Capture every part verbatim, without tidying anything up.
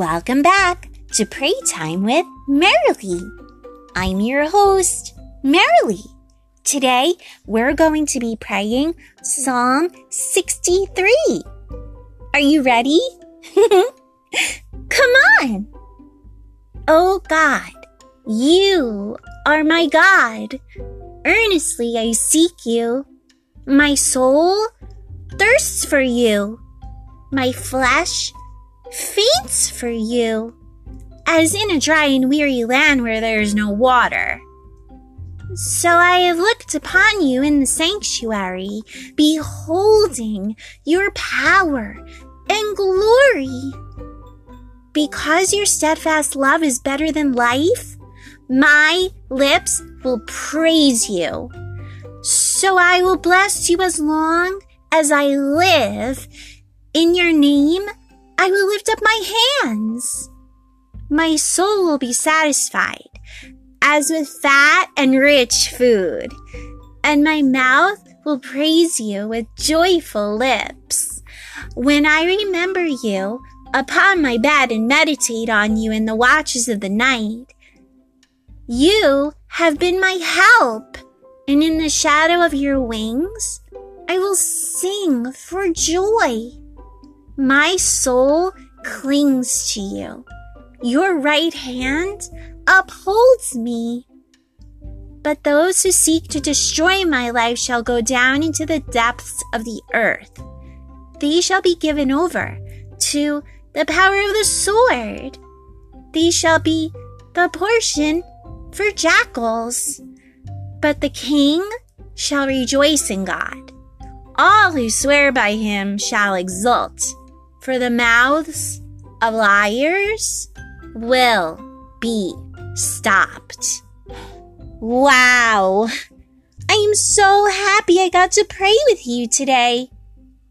Welcome back to Pray Time with Merrilee. I'm your host, Merrilee. Today, we're going to be praying Psalm sixty-three. Are you ready? Come on! Oh God, you are my God. Earnestly I seek you. My soul thirsts for you. My flesh faints for you, as in a dry and weary land where there is no water. So I have looked upon you in the sanctuary, beholding your power and glory. Because your steadfast love is better than life, my lips will praise you. So I will bless you as long as I live. In your name, I will lift up my hands. My soul will be satisfied, as with fat and rich food, and my mouth will praise you with joyful lips. When I remember you upon my bed and meditate on you in the watches of the night, you have been my help, and in the shadow of your wings, I will sing for joy. My soul clings to you. Your right hand upholds me. But those who seek to destroy my life shall go down into the depths of the earth. They shall be given over to the power of the sword. They shall be the portion for jackals. But the king shall rejoice in God. All who swear by him shall exult. For the mouths of liars will be stopped. Wow! I am so happy I got to pray with you today.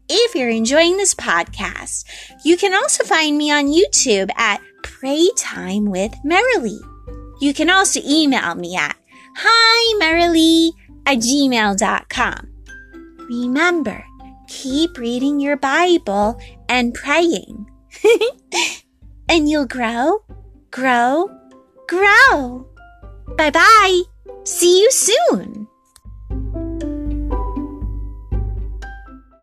If you're enjoying this podcast, you can also find me on YouTube at Pray Time with Merrilee. You can also email me at hi merrilee at gmail dot com. Remember, keep reading your Bible and praying. And you'll grow, grow, grow. Bye-bye. See you soon.